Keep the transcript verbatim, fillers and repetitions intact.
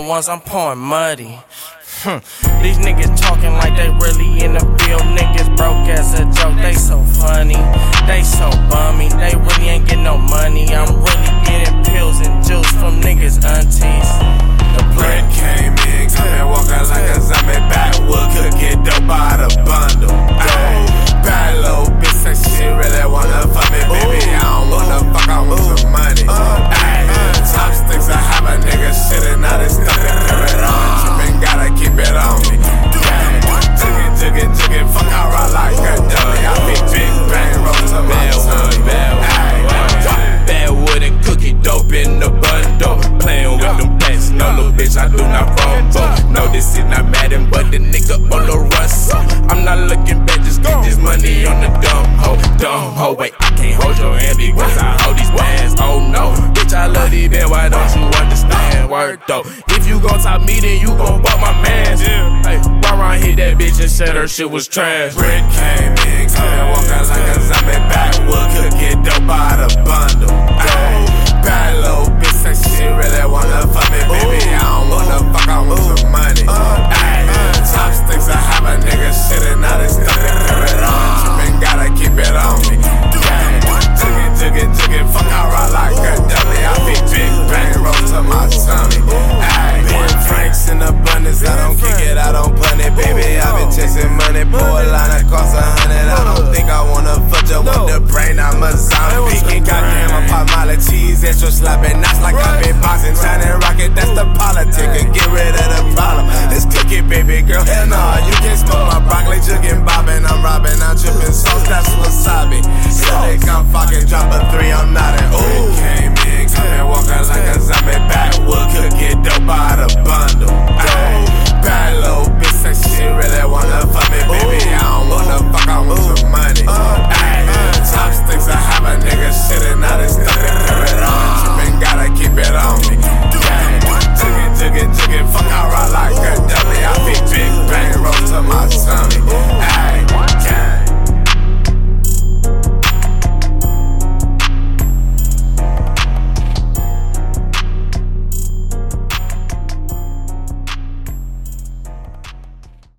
one-on-ones, I'm pouring muddy. Hm. These niggas talking like they really in the field. Niggas broke as a joke, they so funny, they so bummy, they really ain't get no money. I'm really getting pills and juice from niggas' aunties. The bread came in, coming walking like a zombie. Backwood could get dope by the bundle. Ay, bad little bitch said she really wanna fuck me. Baby, I don't wanna fuck, I want some money. Ay, chopsticks, I have a nigga shitting out his stuff and throw it on. Trippin', gotta keep it on me. Dang, jiggin', jiggin', jiggin', fuck, I rock like a dummy. I be big bang, rollin' to my tummy. Badwood and cookie dope in the bundle. Playin' with them plants, no, no, bitch, I do not fumble. No, this is not Madden, but the nigga on the run, so I'm not looking back, just get this money on the dumb ho, dumb ho. Wait, I can't hold your hand because I hold these bands, oh no. Bitch, I love these bands, why don't you understand? Word though, if you gon' top me, then you gon' buck my mans. Hey, Ron-Ron hit that bitch and said her shit was trash. Brick came in, couldn't walk out like a zombie. Backwood could get dope by the bundle. Ay, bad little bitch said she really wanna fuck me. Baby, I don't wanna fuck, I want some money. Ay, chopsticks, I have a nigga shitting out his stuff and throw it on. Trippin', gotta keep it on me. Dang, jiggin', jiggin', jiggin', fuck, I rock like a dummy. I be big bang, roll to my tummy. Ay, drinks in abundance, I don't kick it, I don't pun it. Baby, I been chasing money, pour a line that costs a hundred. I don't think I wanna fuck you with the brain, I'm a zombie. Goddamn, I pop my cheese, extra sloppy knots like I been boxing, shining rocket, that's the pop.